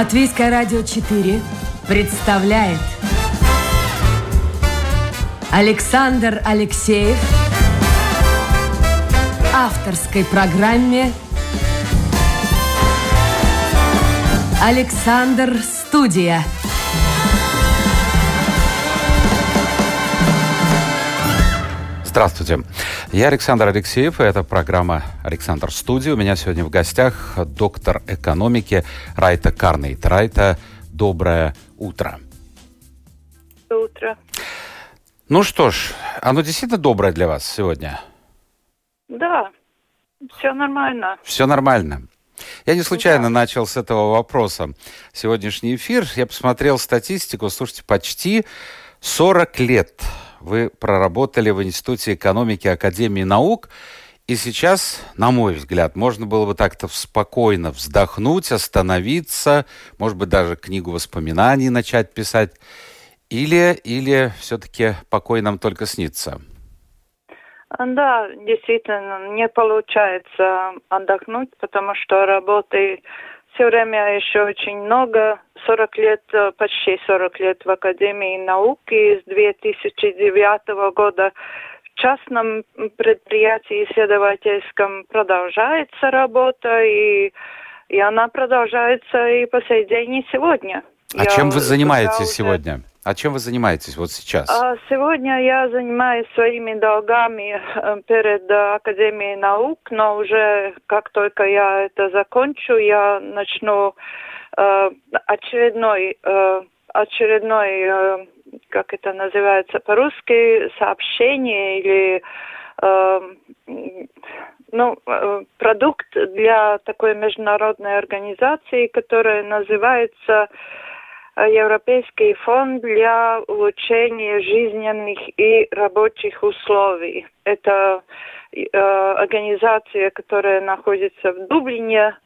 Латвийское радио 4 представляет Александр Алексеев в авторской программе «Александр Студия». Здравствуйте. Я Александр Алексеев, и это программа «Александр Студия». У меня сегодня в гостях доктор экономики Райта Карните. Райта, доброе утро. Доброе утро. Ну что ж, оно действительно доброе для вас сегодня? Да, все нормально. Все нормально. Я не случайно начал с этого вопроса сегодняшний эфир. Я посмотрел статистику. Слушайте, почти 40 лет вы проработали в Институте экономики Академии наук, и сейчас, на мой взгляд, можно было бы так-то спокойно вздохнуть, остановиться, может быть, даже книгу воспоминаний начать писать, или все-таки покой нам только снится? Да, действительно, не получается отдохнуть, потому что работы все время еще очень много. 40 лет, почти 40 лет в Академии науки, с 2009 года в частном предприятии исследовательском продолжается работа, и она продолжается и по сей день, и сегодня. А чем вы занимаетесь сегодня? А чем вы занимаетесь вот сейчас? Сегодня я занимаюсь своими долгами перед Академией наук, но уже как только я это закончу, я начну очередной, как это называется по-русски, сообщение или продукт для такой международной организации, которая называется Европейский фонд для улучшения жизненных и рабочих условий. Это организация, которая находится в Дублине.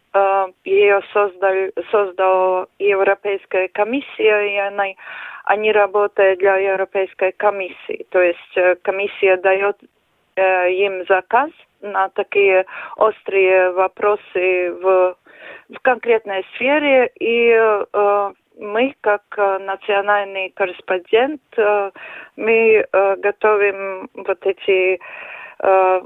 Ее создала Европейская комиссия, и они работают для Европейской комиссии. То есть комиссия дает им заказ на такие острые вопросы в конкретной сфере, и мы, как национальный корреспондент, мы готовим вот эти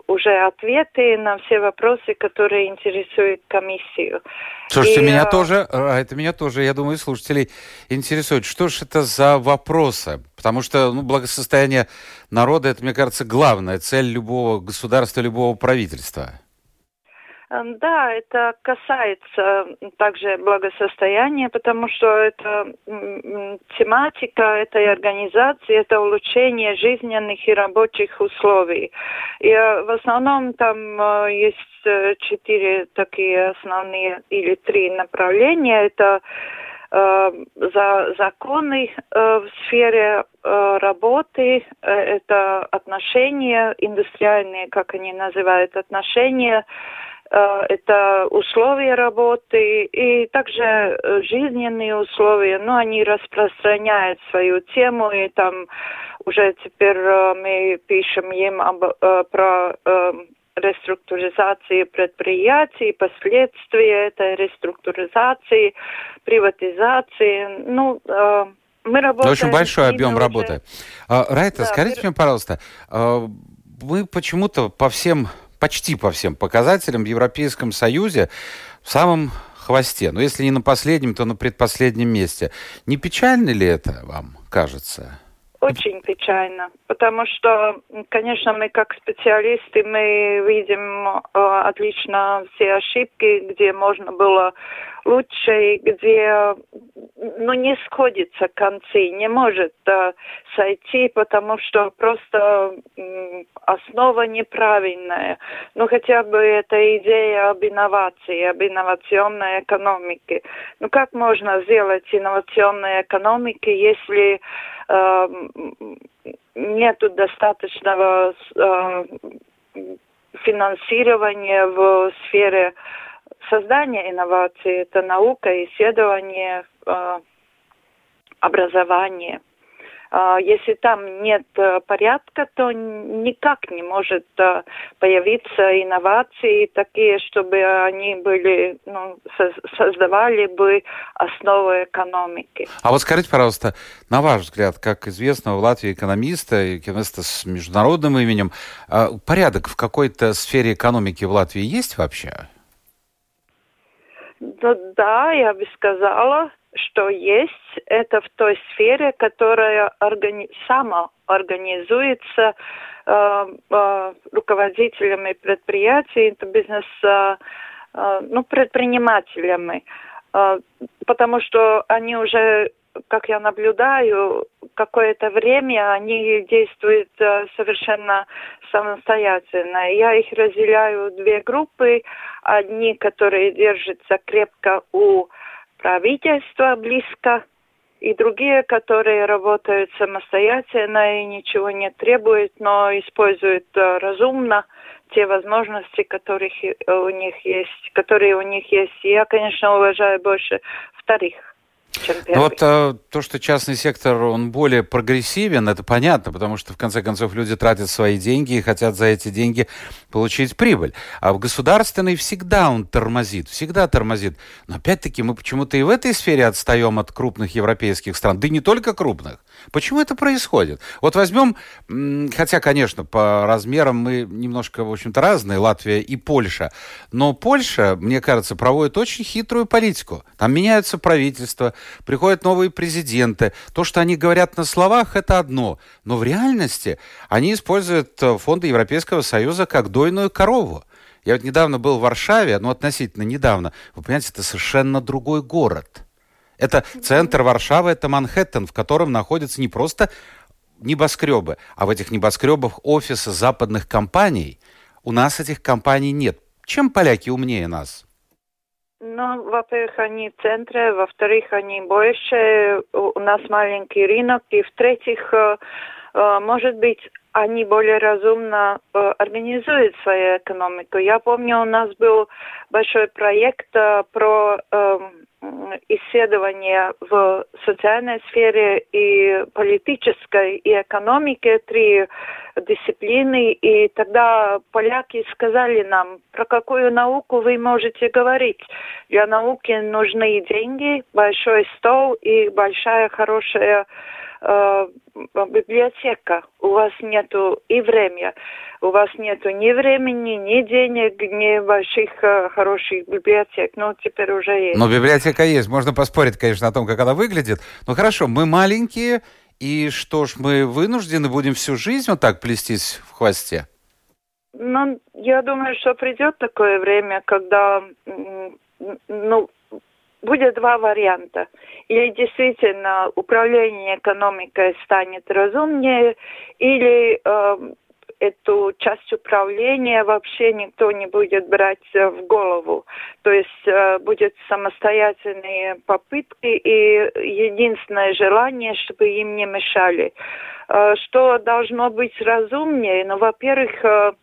уже ответы на все вопросы, которые интересуют комиссию. Слушайте, меня тоже, я думаю, слушателей интересует, что же это за вопросы? Потому что благосостояние народа, это, мне кажется, главная цель любого государства, любого правительства. Да, это касается также благосостояния, потому что это тематика этой организации, это улучшение жизненных и рабочих условий. И в основном там есть 4 такие основные или 3 направления. Это законы в сфере работы, это отношения индустриальные, как они называют, отношения, это условия работы и также жизненные условия, но они распространяют свою тему, и там уже теперь мы пишем им про реструктуризации предприятий, последствия этой реструктуризации, приватизации. Мы работаем. Очень большой объем работы. Райта, скажите мне, пожалуйста, мы почему-то почти по всем показателям в Европейском Союзе в самом хвосте. Но если не на последнем, то на предпоследнем месте. Не печально ли это вам кажется? Очень печально, потому что, конечно, мы как специалисты, мы видим отлично все ошибки, где можно было лучше, и где не сходятся концы, не может сойти, потому что просто основа неправильная. Хотя бы эта идея об инновации, об инновационной экономике. Как можно сделать инновационную экономику, если нету достаточного финансирования в сфере создания инноваций. Это наука, исследование, образование. Если там нет порядка, то никак не может появиться инновации такие, чтобы они были, создавали бы основы экономики. А вот скажите, пожалуйста, на ваш взгляд, как известного в Латвии экономиста и экономиста с международным именем, порядок в какой-то сфере экономики в Латвии есть вообще? Да, я бы сказала, что есть. Это в той сфере, которая самоорганизуется руководителями предприятий, предпринимателями. Потому что они уже, как я наблюдаю, какое-то время они действуют совершенно самостоятельно. Я их разделяю в две группы. Одни, которые держатся крепко у правительства близко, и другие, которые работают самостоятельно и ничего не требуют, но используют разумно те возможности, которые у них есть. Я, конечно, уважаю больше вторых. То, что частный сектор, он более прогрессивен, это понятно, потому что, в конце концов, люди тратят свои деньги и хотят за эти деньги получить прибыль. А в государственной всегда он тормозит. Но, опять-таки, мы почему-то и в этой сфере отстаем от крупных европейских стран, да и не только крупных. Почему это происходит? Вот возьмем, хотя, конечно, по размерам мы немножко, в общем-то, разные, Латвия и Польша. Но Польша, мне кажется, проводит очень хитрую политику. Там меняются правительства, приходят новые президенты. То, что они говорят на словах, это одно. Но в реальности они используют фонды Европейского Союза как дойную корову. Я вот недавно был в Варшаве, относительно недавно. Вы понимаете, это совершенно другой город. Это центр Варшавы, это Манхэттен, в котором находятся не просто небоскребы, а в этих небоскребах офисы западных компаний. У нас этих компаний нет. Чем поляки умнее нас? Во-первых, они в центре, во-вторых, они больше, у нас маленький рынок, и в-третьих, может быть, они более разумно организуют свою экономику. Я помню, у нас был большой проект про исследования в социальной сфере и политической, и экономике, 3 дисциплины, и тогда поляки сказали нам, про какую науку вы можете говорить. Для науки нужны деньги, большой стол и большая хорошая библиотека. У вас нету и времени. У вас нету ни времени, ни денег, ни больших хороших библиотек. Теперь уже есть. Но библиотека есть. Можно поспорить, конечно, о том, как она выглядит. Но хорошо, мы маленькие, и что ж, мы вынуждены будем всю жизнь так плестись в хвосте? Я думаю, что придет такое время, когда будет 2 варианта. Или действительно управление экономикой станет разумнее, или эту часть управления вообще никто не будет брать в голову. То есть будут самостоятельные попытки и единственное желание, чтобы им не мешали. Что должно быть разумнее? Во-первых,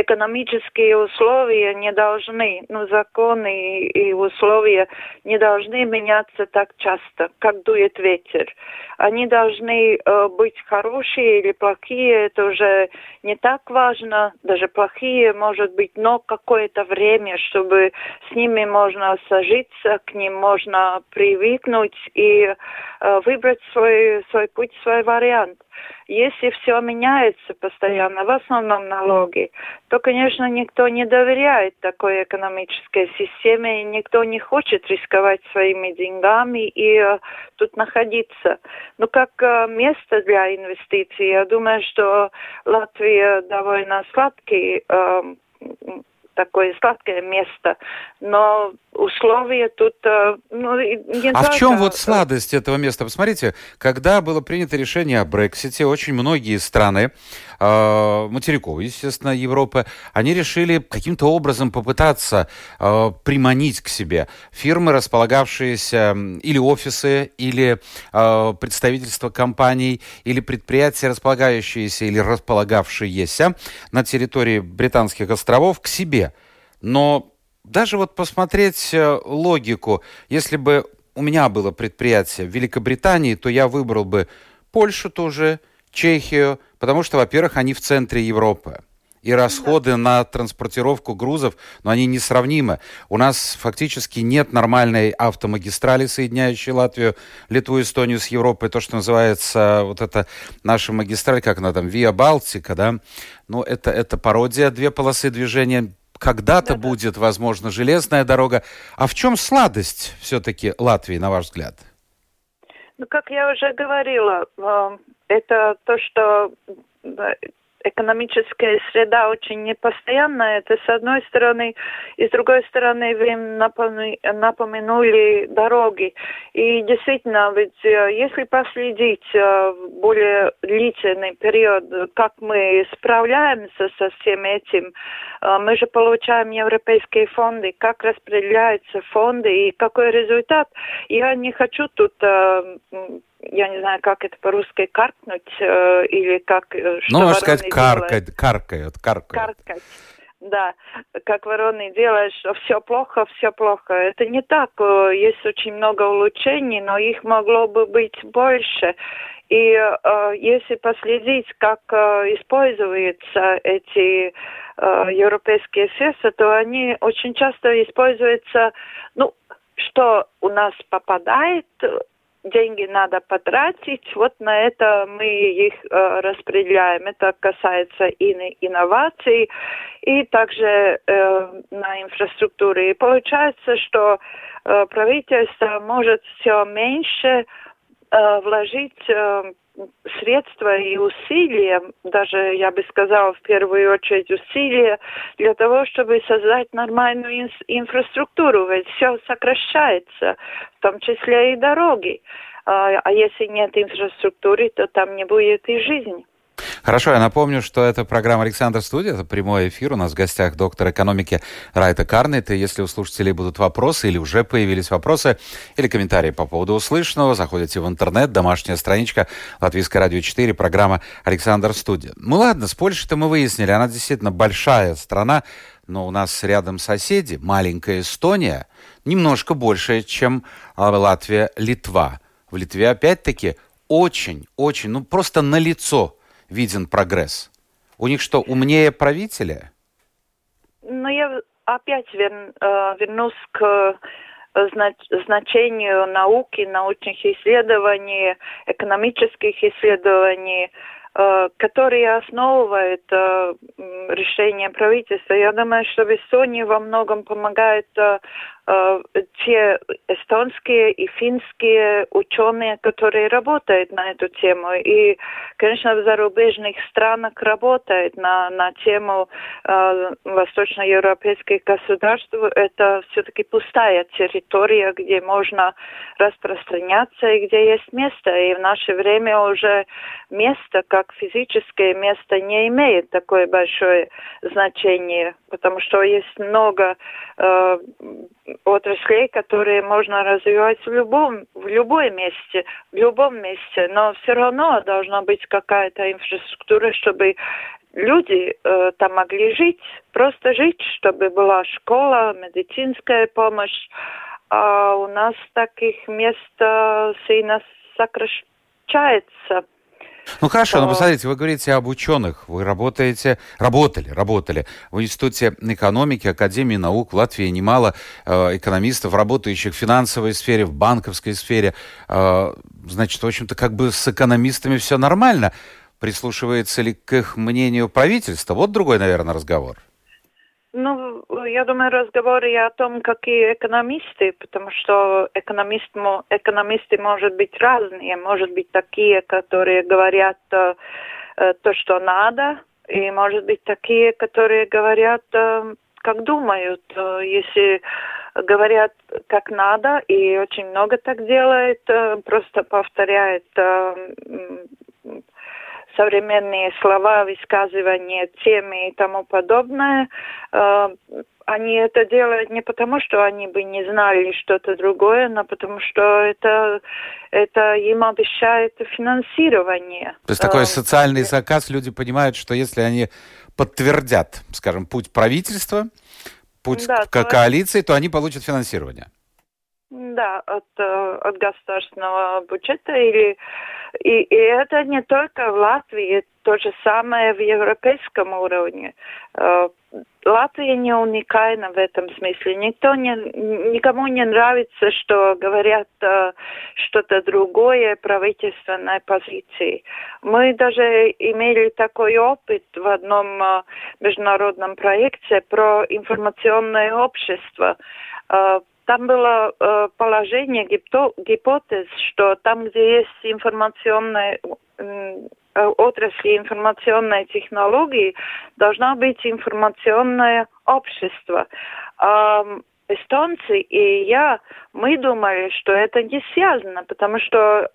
экономические условия не должны, законы и условия не должны меняться так часто, как дует ветер. Они должны быть хорошие или плохие, это уже не так важно, даже плохие, может быть, но какое-то время, чтобы с ними можно сожиться, к ним можно привыкнуть и выбрать свой путь, свой вариант. Если все меняется постоянно, в основном налоги, то, конечно, никто не доверяет такой экономической системе, и никто не хочет рисковать своими деньгами и тут находиться. Как место для инвестиций, я думаю, что Латвия довольно сладкое место, но условия тут... в чем сладость этого места? Посмотрите, когда было принято решение о Брексите, очень многие страны, материковые, естественно, Европы, они решили каким-то образом попытаться приманить к себе фирмы, располагавшиеся или офисы, или представительства компаний, или предприятия, располагавшиеся на территории Британских островов к себе. Но даже посмотреть логику, если бы у меня было предприятие в Великобритании, то я выбрал бы Польшу тоже, Чехию, потому что, во-первых, они в центре Европы. И расходы на транспортировку грузов, но они несравнимы. У нас фактически нет нормальной автомагистрали, соединяющей Латвию, Литву, Эстонию с Европой. То, что называется вот эта наша магистраль, как она там, Виа Балтика, да? Ну, это пародия, две полосы движения. Когда-то будет, возможно, железная дорога. А в чем сладость все-таки Латвии, на ваш взгляд? Ну, как я уже говорила, это то, что... Экономическая среда очень непостоянная, это с одной стороны, и с другой стороны вы напомянули дороги. И действительно, ведь если последить более длительный период, как мы справляемся со всем этим, мы же получаем европейские фонды, как распределяются фонды и какой результат. Я не хочу тут... Я не знаю, как это по-русски, каркнуть или как... Ну, можно сказать, каркать. Да, как вороны делают, что все плохо. Это не так. Есть очень много улучшений, но их могло бы быть больше. И если последить, как используются эти европейские средства, то они очень часто используются... Ну, что у нас попадает... Деньги надо потратить, вот на это мы их распределяем. Это касается и инноваций, и также на инфраструктуре. И получается, что правительство может все меньше вложить средства и усилия, даже, я бы сказала, в первую очередь усилия, для того, чтобы создать нормальную инфраструктуру, ведь все сокращается, в том числе и дороги. А если нет инфраструктуры, то там не будет и жизни. Хорошо, я напомню, что это программа «Александр Студия», это прямой эфир. У нас в гостях доктор экономики Райта Карните. Если у слушателей будут вопросы или уже появились вопросы или комментарии по поводу услышанного, заходите в интернет, домашняя страничка Латвийское радио 4, программа «Александр Студия». Ну ладно, с Польшей-то мы выяснили, она действительно большая страна, но у нас рядом соседи, маленькая Эстония, немножко больше, чем Латвия, Литва. В Литве опять-таки очень, ну просто налицо виден прогресс. У них что, умнее правители? Ну, я опять вернусь к значению науки, научных исследований, экономических исследований, которые основывают решение правительства. Я думаю, что в Эстонии во многом помогают те эстонские и финские ученые, которые работают на эту тему. И, конечно, в зарубежных странах работают на тему восточноевропейских государств. Это все-таки пустая территория, где можно распространяться и где есть место. И в наше время уже место, как физическое место, не имеет такое большое значение, потому что есть много отраслей, которые можно развивать в любом месте, но все равно должна быть какая-то инфраструктура, чтобы люди там могли жить, просто жить, чтобы была школа, медицинская помощь. А у нас таких мест сильно сокращается. Ну хорошо, но посмотрите, вы говорите об ученых, вы работали в Институте экономики, Академии наук в Латвии, немало экономистов, работающих в финансовой сфере, в банковской сфере, значит, в общем-то, как бы с экономистами все нормально, прислушивается ли к их мнению правительство? Вот другой, наверное, разговор. Ну, я думаю, разговоры о том, какие экономисты, потому что экономисты может быть разные, может быть такие, которые говорят то, что надо, и может быть такие, которые говорят, как думают. Если говорят, как надо, и очень много так делает, просто повторяет современные слова, высказывания, темы и тому подобное, они это делают не потому, что они бы не знали что-то другое, но потому что это им обещает финансирование. То есть такой социальный заказ, люди понимают, что если они подтвердят, скажем, путь правительства, путь коалиции, то они получат финансирование. Да, от государственного бюджета. И это не только в Латвии, то же самое в европейском уровне. Латвия не уникальна в этом смысле. Никому не нравится, что говорят что-то другое правительственной позиции. Мы даже имели такой опыт в одном международном проекте про информационное общество. Там было положение, гипотез, что там, где есть информационная отрасли информационной технологии, должно быть информационное общество. Эстонцы и я, мы думали, что это не связано, потому что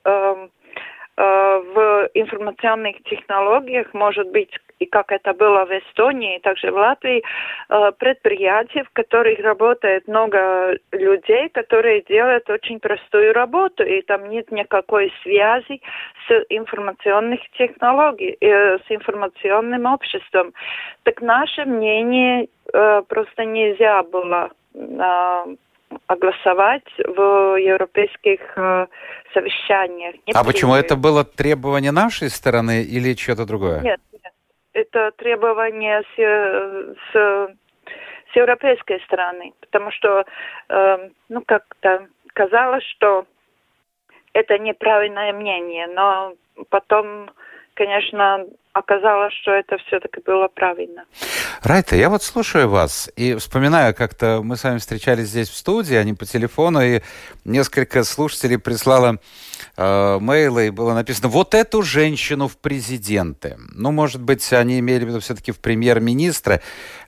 в информационных технологиях, может быть, и как это было в Эстонии, и также в Латвии, предприятия, в которых работает много людей, которые делают очень простую работу, и там нет никакой связи с информационных технологий, с информационным обществом. Так наше мнение просто нельзя было голосовать в европейских совещаниях. А почему? Это было требование нашей стороны или что-то другое? Нет. Это требование с европейской стороны, потому что, как-то казалось, что это неправильное мнение, но потом, конечно, оказалось, что это все-таки было правильно. Райта, я вот слушаю вас и вспоминаю, как-то мы с вами встречались здесь в студии, а не по телефону, и несколько слушателей прислало мейлы, и было написано: «Вот эту женщину в президенты». Ну, может быть, они имели в виду все-таки в премьер-министра.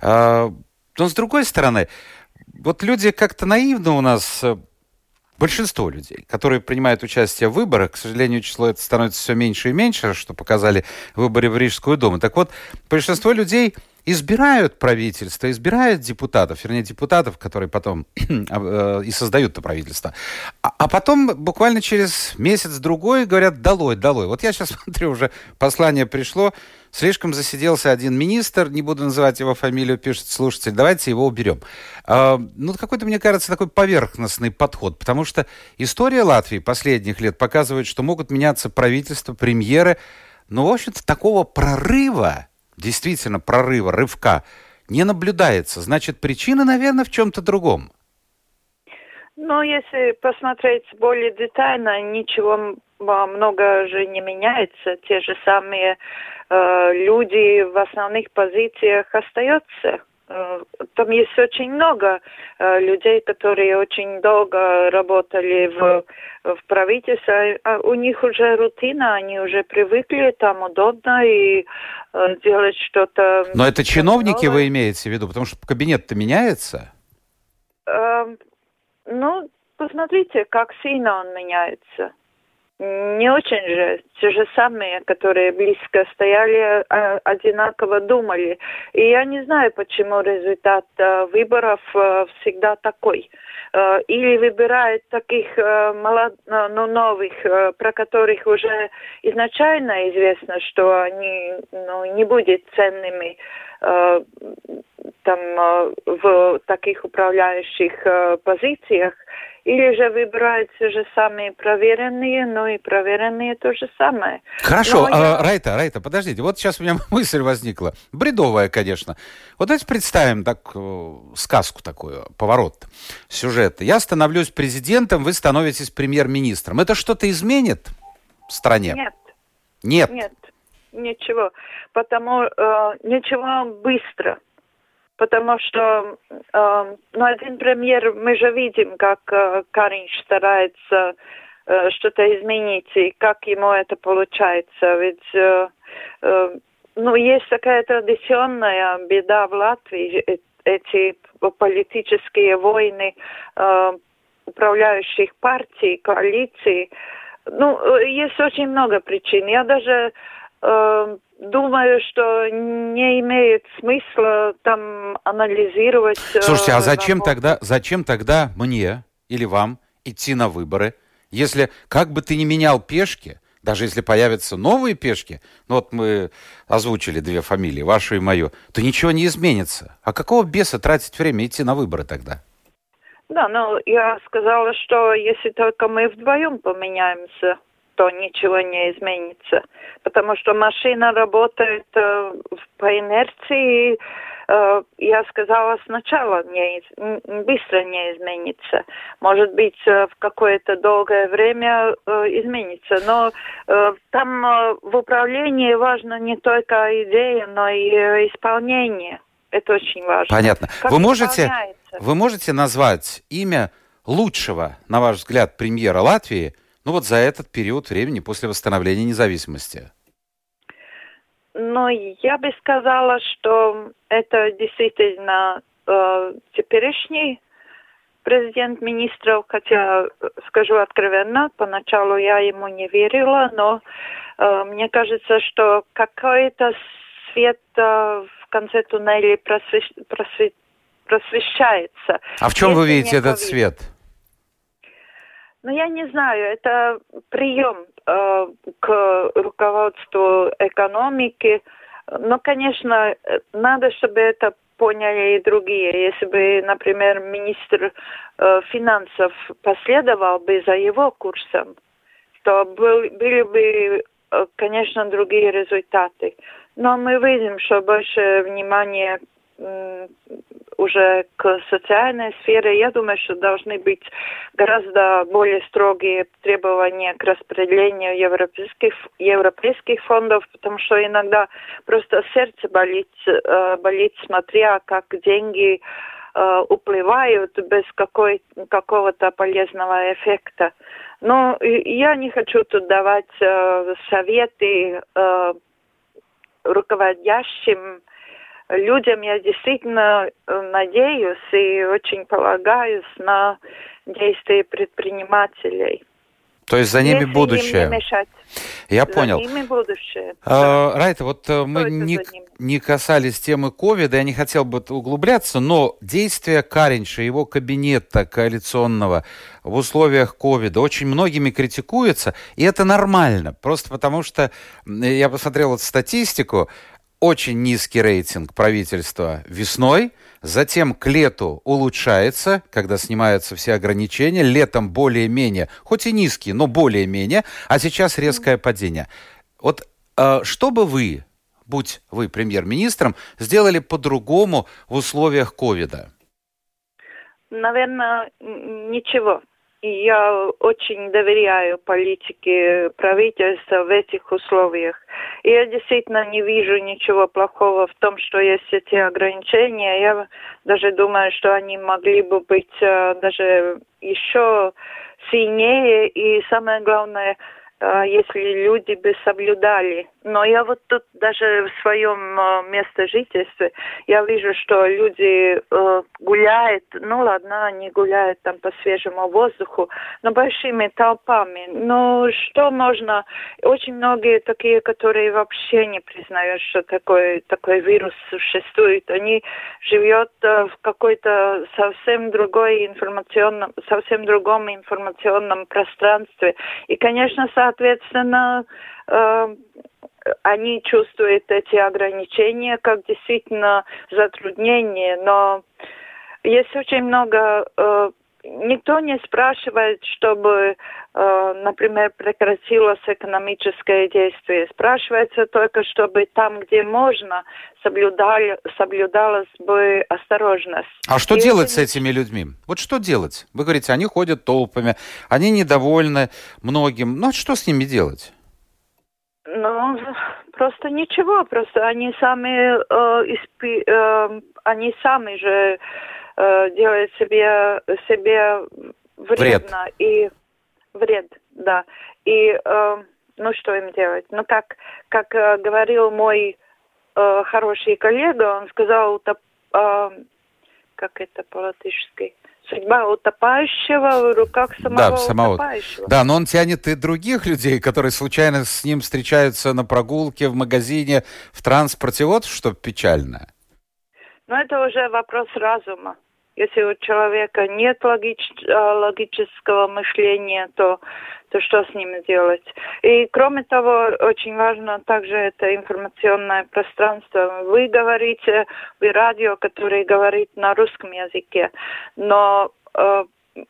Но, с другой стороны, вот люди как-то наивно у нас... Большинство людей, которые принимают участие в выборах, к сожалению, число это становится все меньше и меньше, что показали выборы в Рижскую Думу. Так вот, большинство людей избирают правительство, избирают депутатов, которые потом и создают это правительство. А потом буквально через месяц-другой говорят: долой, долой. Вот я сейчас смотрю, уже послание пришло, слишком засиделся один министр, не буду называть его фамилию, пишет слушатель, давайте его уберем. Какой-то, мне кажется, такой поверхностный подход, потому что история Латвии последних лет показывает, что могут меняться правительства, премьеры, но, в общем-то, такого прорыва, действительно, рывка не наблюдается. Значит, причина, наверное, в чем-то другом. Если посмотреть более детально, ничего много же не меняется. Те же самые люди в основных позициях остаются. Там есть очень много людей, которые очень долго работали в правительстве. У них уже рутина, они уже привыкли, там удобно и делать что-то... Но это чиновники новое. Вы имеете в виду? Потому что кабинет-то меняется? Посмотрите, как сильно он меняется. Не очень же. Те же самые, которые близко стояли, одинаково думали. И я не знаю, почему результат выборов всегда такой. Или выбирают таких новых, про которых уже изначально известно, что они не будут ценными в таких управляющих позициях. Или же выбирают все же самые проверенные, и проверенные то же самое. Хорошо, Райта, подождите, вот сейчас у меня мысль возникла, бредовая, конечно. Вот давайте представим сказку такую, поворот сюжета. Я становлюсь президентом, вы становитесь премьер-министром. Это что-то изменит в стране? Нет, ничего. Потому ничего быстро. Потому что один премьер, мы же видим, как Кариньш старается что-то изменить, и как ему это получается. Ведь есть такая традиционная беда в Латвии, эти политические войны управляющих партий, коалиций. Есть очень много причин. Я даже... думаю, что не имеет смысла там анализировать... Слушайте, а зачем тогда мне или вам идти на выборы, если как бы ты ни менял пешки, даже если появятся новые пешки, мы озвучили две фамилии, вашу и мою, то ничего не изменится. А какого беса тратить время идти на выборы тогда? Да, но я сказала, что если только мы вдвоем поменяемся, то ничего не изменится, потому что машина работает по инерции. Я сказала, сначала быстро не изменится. Может быть, в какое-то долгое время изменится. Но там в управлении важна не только идея, но и исполнение. Это очень важно. Понятно. Вы можете назвать имя лучшего, на ваш взгляд, премьера Латвии, ну вот за этот период времени после восстановления независимости? Ну, я бы сказала, что это действительно теперешний президент министров, хотя, скажу откровенно, поначалу я ему не верила, но мне кажется, что какой-то свет в конце туннеля просвещается. А в чем вы видите этот свет? Ну, я не знаю, это прием к руководству экономики. Но, конечно, надо, чтобы это поняли и другие. Если бы, например, министр финансов последовал бы за его курсом, то были бы, конечно, другие результаты. Но мы видим, что больше внимания уже к социальной сфере. Я думаю, что должны быть гораздо более строгие требования к распределению европейских фондов, потому что иногда просто сердце болит, смотря как деньги уплывают без какого-то полезного эффекта. Но я не хочу тут давать советы руководящим людям. Я действительно надеюсь и очень полагаюсь на действия предпринимателей. То есть за ними если будущее. Им не мешать. Я понял. За ними будущее. Да. Райта, вот мы не касались темы ковида, я не хотел бы углубляться, но действия Кариньша, его кабинета коалиционного в условиях ковида очень многими критикуются, и это нормально. Просто потому что я посмотрел вот статистику. Очень низкий рейтинг правительства весной, затем к лету улучшается, когда снимаются все ограничения, летом более-менее, хоть и низкие, но более-менее, а сейчас резкое падение. Вот что бы вы, будь вы премьер-министром, сделали по-другому в условиях ковида? Наверное, ничего. Я очень доверяю политике правительства в этих условиях. И я действительно не вижу ничего плохого в том, что есть эти ограничения. Я даже думаю, что они могли бы быть даже еще сильнее. И самое главное, если люди бы соблюдали. Но я вот тут даже в своем месте жительства, я вижу, что люди гуляют, ну ладно, они гуляют там по свежему воздуху, но большими толпами. Ну что можно? Очень многие такие, которые вообще не признают, что такой вирус существует. Они живут в какой-то совсем другом информационном пространстве. И, конечно, соответственно, они чувствуют эти ограничения как действительно затруднение, но есть очень много... Никто не спрашивает, чтобы, например, прекратилось экономическое действие. Спрашивается только, чтобы там, где можно, соблюдалась бы осторожность. А что делать с этими людьми? Вот что делать? Вы говорите, они ходят толпами, они недовольны многим. Ну, что с ними делать? Ну, просто ничего. Просто они сами же делают себе вредно. И вред, да. И ну что им делать? Ну как говорил мой хороший коллега, он сказал, как это по-латышски? Судьба утопающего в руках самого утопающего. Да, но он тянет и других людей, которые случайно с ним встречаются на прогулке, в магазине, в транспорте. Вот что печально. Но это уже вопрос разума. Если у человека нет логического мышления, то то что с ним делать. И кроме того, очень важно также это информационное пространство. Вы говорите, вы радио, которое говорит на русском языке, но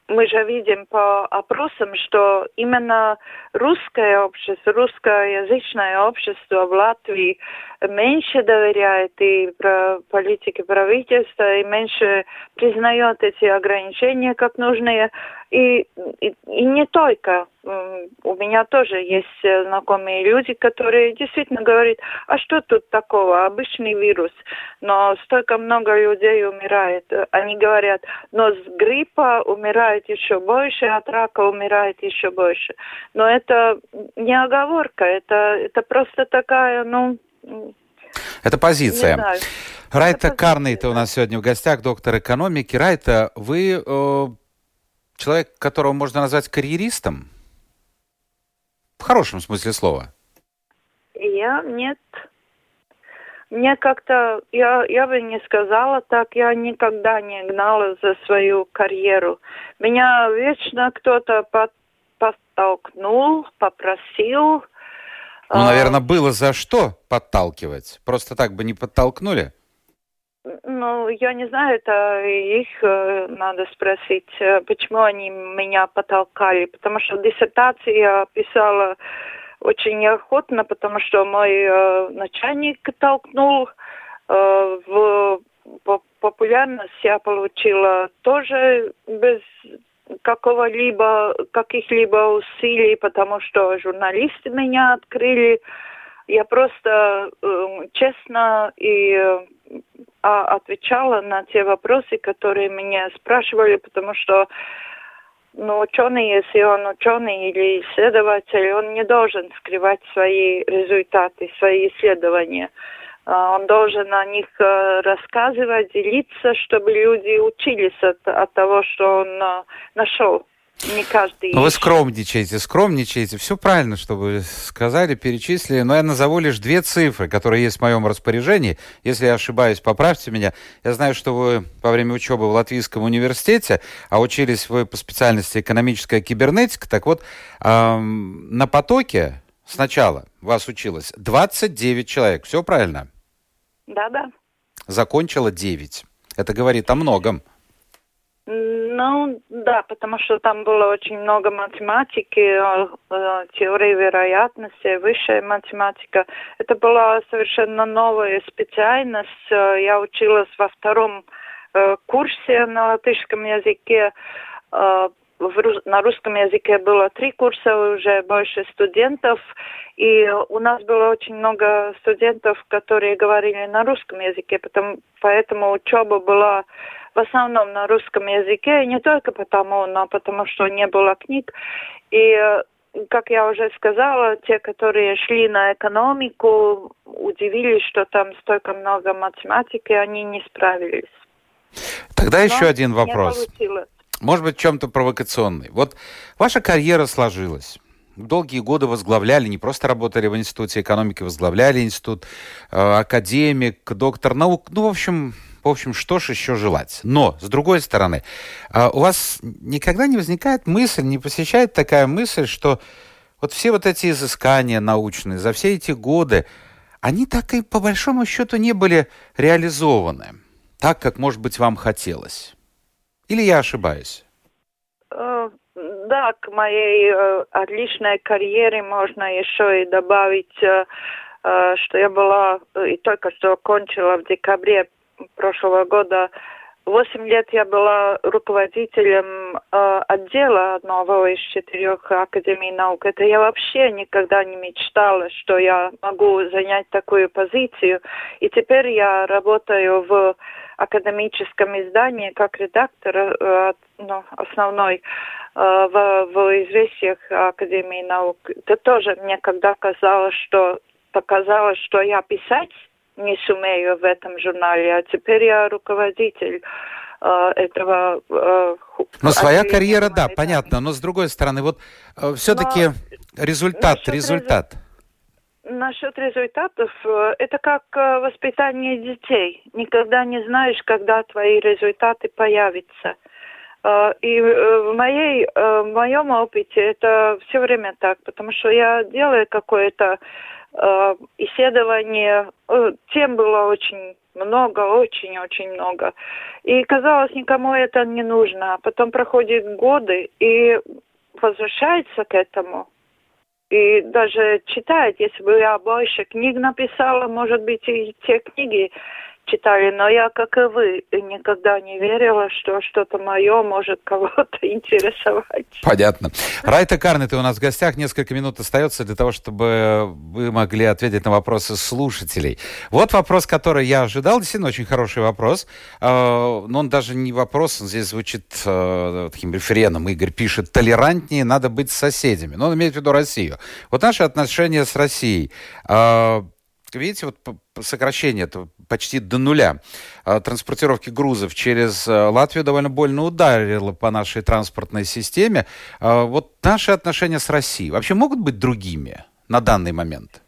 мы же видим по опросам, что именно русское общество, русскоязычное общество в Латвии меньше доверяет и политике правительства, и меньше признает эти ограничения как нужные. И не только. У меня тоже есть знакомые люди, которые действительно говорят, а что тут такого, обычный вирус. Но столько много людей умирает. Они говорят, но с гриппа умирает еще больше, от рака умирает еще больше. Но это не оговорка, это просто такая, это позиция. Райта Карните у нас сегодня в гостях, доктор экономики. Райта, вы человек, которого можно назвать карьеристом? В хорошем смысле слова. Нет. Мне как-то, я бы не сказала так, я никогда не гнала за свою карьеру. Меня вечно кто-то подтолкнул, попросил. Наверное, было за что подталкивать. Просто так бы не подтолкнули. Я не знаю, это их надо спросить, почему они меня потолкали, потому что диссертацию я писала очень неохотно, потому что мой начальник толкнул. В популярность я получила тоже без каких-либо усилий, потому что журналисты меня открыли. Я просто честно и отвечала на те вопросы, которые меня спрашивали, потому что ученый, если он ученый или исследователь, он не должен скрывать свои результаты, свои исследования. Он должен о них рассказывать, делиться, чтобы люди учились от того, что он нашел. Не каждый. Вы скромничаете. Все правильно, что вы сказали, перечислили. Но я назову лишь две цифры, которые есть в моем распоряжении. Если я ошибаюсь, поправьте меня. Я знаю, что вы во время учебы в Латвийском университете, а учились вы по специальности экономическая кибернетика. Так вот, на потоке сначала вас училось 29 человек. Все правильно? Да. Закончило 9. Это говорит о многом. Да, потому что там было очень много математики, теории вероятности, высшая математика. Это была совершенно новая специальность. Я училась во втором курсе на латышском языке. На русском языке было 3 курса, уже больше студентов. И у нас было очень много студентов, которые говорили на русском языке, поэтому учеба была в основном на русском языке, и не только потому, но потому что не было книг. И, как я уже сказала, те, которые шли на экономику, удивились, что там столько много математики, они не справились. Тогда еще один вопрос. Может быть, в чем-то провокационный. Вот ваша карьера сложилась. Долгие годы возглавляли, не просто работали в Институте экономики, возглавляли институт, академик, доктор наук. В общем, что ж еще желать. Но, с другой стороны, у вас никогда не возникает мысль, не посещает такая мысль, что вот все вот эти изыскания научные за все эти годы, они так и по большому счету не были реализованы так, как, может быть, вам хотелось. Или я ошибаюсь? Да, к моей отличной карьере можно еще и добавить, что я была и только что кончила в декабре прошлого года. 8 лет я была руководителем отдела одного из 4 академий наук. Это я вообще никогда не мечтала, что я могу занять такую позицию. И теперь я работаю в академическом издании как редактор основной в известиях Академии наук. Это тоже мне когда показалось, что я писать не сумею в этом журнале, а теперь я руководитель этого. Но своя карьера, да, понятно, но с другой стороны, вот все-таки результат. Насчет результатов, это как воспитание детей. Никогда не знаешь, когда твои результаты появятся. И в моем опыте это все время так, потому что я делаю какое-то исследование, тем было очень много. И казалось, никому это не нужно. Потом проходят годы и возвращаются к этому. И даже читают, если бы я больше книг написала, может быть, и те книги читали. Но я, как и вы, никогда не верила, что что-то мое может кого-то интересовать. Понятно. Райта Карните у нас в гостях. Несколько минут остается для того, чтобы вы могли ответить на вопросы слушателей. Вот вопрос, который я ожидал. Действительно, очень хороший вопрос. Но он даже не вопрос, он здесь звучит таким референом. Игорь пишет: толерантнее надо быть с соседями. Но он имеет в виду Россию. Вот наши отношения с Россией. Видите, вот сокращение почти до нуля транспортировки грузов через Латвию довольно больно ударило по нашей транспортной системе. Вот наши отношения с Россией вообще могут быть другими на данный момент?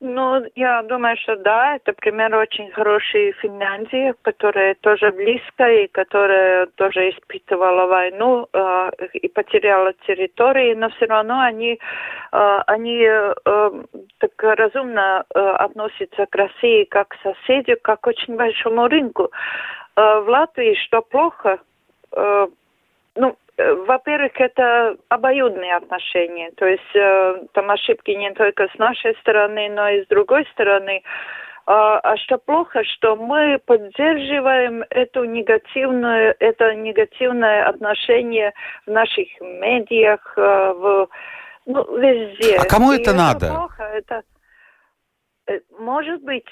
Ну, я думаю, что да. Это пример очень хороший Финляндии, которая тоже близко и которая тоже испытывала войну и потеряла территории, но все равно они так разумно относятся к России как к соседю, как к очень большому рынку. В Латвии что плохо? Во-первых, это обоюдные отношения, то есть там ошибки не только с нашей стороны, но и с другой стороны. А что плохо, что мы поддерживаем это негативное отношение в наших медиях, везде. А кому это надо? Это плохо, это... Может быть,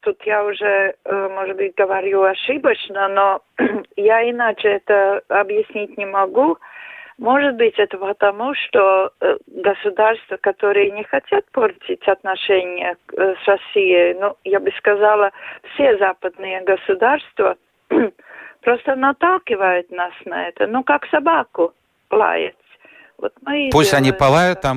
тут я уже, может быть, говорю ошибочно, но я иначе это объяснить не могу. Может быть, это потому, что государства, которые не хотят портить отношения с Россией, я бы сказала, все западные государства просто наталкивают нас на это, как собаку лаять. Вот мы пусть они полают, это.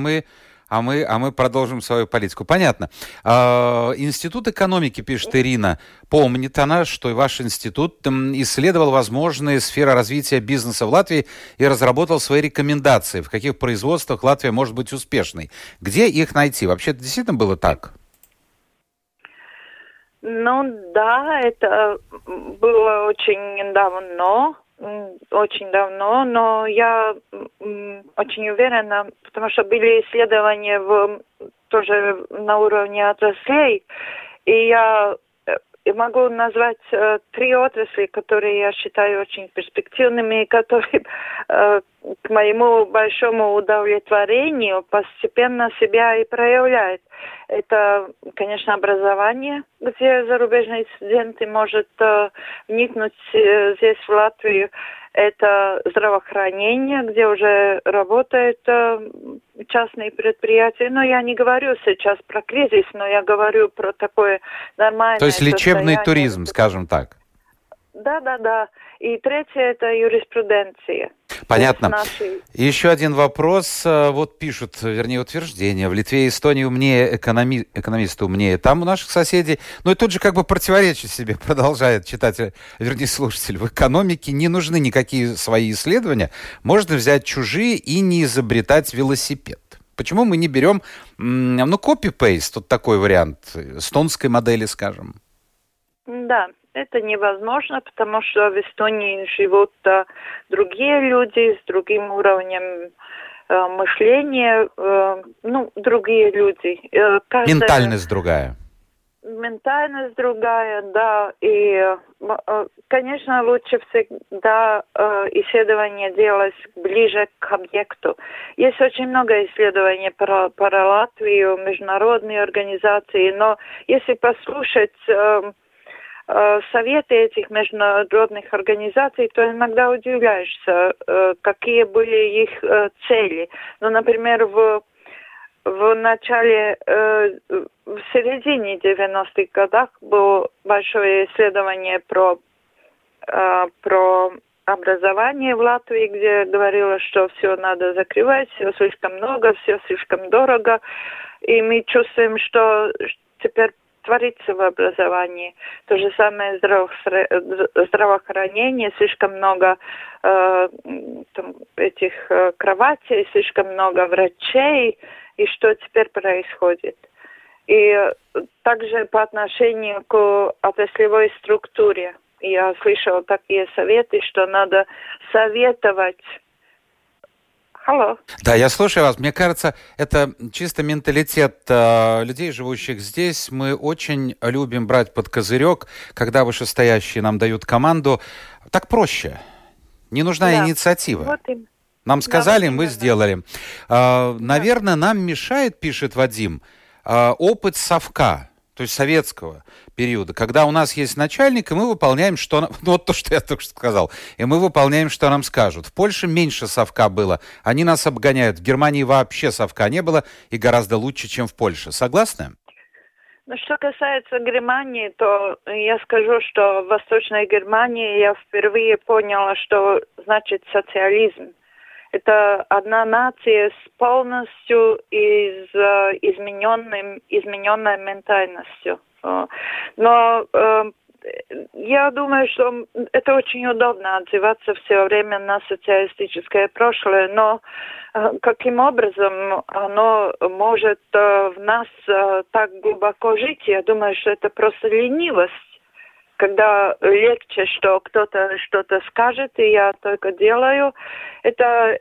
А мы продолжим свою политику. Понятно. Институт экономики, пишет Ирина, помнит она, что ваш институт исследовал возможные сферы развития бизнеса в Латвии и разработал свои рекомендации, в каких производствах Латвия может быть успешной. Где их найти? Вообще, это действительно было так? Да, это было очень давно, но я очень уверена, потому что были исследования тоже на уровне отраслей, и я могу назвать три отрасли, которые я считаю очень перспективными, и которые, к моему большому удовлетворению, постепенно себя и проявляют. Это, конечно, образование, где зарубежные студенты могут вникнуть здесь, в Латвию. Это здравоохранение, где уже работают частные предприятия. Я не говорю сейчас про кризис, но я говорю про такое нормальное состояние. То есть лечебный туризм, скажем так. Да. И третье – это юриспруденция. Понятно. Еще один вопрос. Вот пишут, вернее, утверждение. В Литве и Эстонии умнее экономисты умнее. Там у наших соседей... и тут же как бы противоречит себе, продолжает читатель, вернее, слушатель. В экономике не нужны никакие свои исследования. Можно взять чужие и не изобретать велосипед. Почему мы не берем, копи-пейст, вот такой вариант, эстонской модели, скажем? Да. Это невозможно, потому что в Эстонии живут другие люди с другим уровнем мышления, другие люди. Ментальность другая. Ментальность другая, да. И, конечно, лучше всегда исследование делать ближе к объекту. Есть очень много исследований про Латвию, международные организации, но если послушать советы этих международных организаций, то иногда удивляешься, какие были их цели. Например, в середине 90-х годах было большое исследование про образование в Латвии, где говорилось, что все надо закрывать, все слишком много, все слишком дорого. И мы чувствуем, что теперь творится в образовании. То же самое здравоохранение, слишком много этих кроватей, слишком много врачей, и что теперь происходит. И также по отношению к отраслевой структуре. Я слышала такие советы, что надо советовать. Hello. Да, я слушаю вас. Мне кажется, это чисто менталитет людей, живущих здесь. Мы очень любим брать под козырек, когда вышестоящие нам дают команду. Так проще. Не нужна инициатива. Вот им. Нам сказали, мы сделали. Наверное, нам мешает, пишет Вадим, опыт совка, то есть советского периода, когда у нас есть начальник, и мы выполняем, что нам... Вот то, что я только что сказал. И мы выполняем, что нам скажут. В Польше меньше совка было. Они нас обгоняют. В Германии вообще совка не было, и гораздо лучше, чем в Польше. Согласны? Ну, что касается Германии, то я скажу, что в Восточной Германии я впервые поняла, что значит социализм. Это одна нация с полностью измененной ментальностью. Но я думаю, что это очень удобно отзываться все время на социалистическое прошлое, но каким образом оно может в нас так глубоко жить? Я думаю, что это просто ленивость. Когда легче, что кто-то что-то скажет, и я только делаю. Это,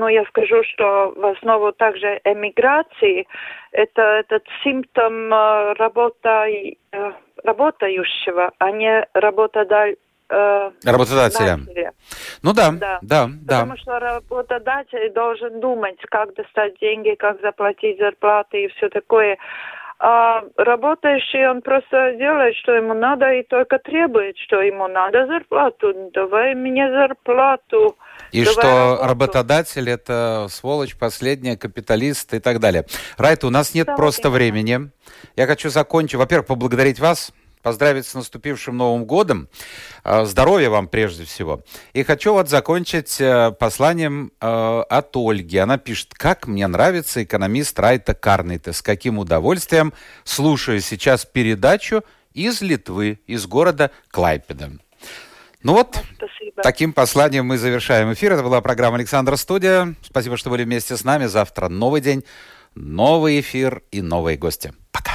я скажу, что в основу также эмиграции, это этот симптом работающего, а не работодателя. Ну да. Потому что работодатель должен думать, как достать деньги, как заплатить зарплаты и все такое. А работающий, он просто делает, что ему надо, и только требует, что ему надо зарплату. Давай мне зарплату. И давай что работу. Работодатель – это сволочь, последняя, капиталист и так далее. Райта, у нас нет просто времени. Я хочу закончить. Во-первых, поблагодарить вас. Поздравить с наступившим Новым годом. Здоровья вам прежде всего. И хочу вот закончить посланием от Ольги. Она пишет: «Как мне нравится экономист Райта Карните. С каким удовольствием слушаю сейчас передачу из Литвы, из города Клайпеда». Ну вот, спасибо. Таким посланием мы завершаем эфир. Это была программа «Александр Студия». Спасибо, что были вместе с нами. Завтра новый день, новый эфир и новые гости. Пока.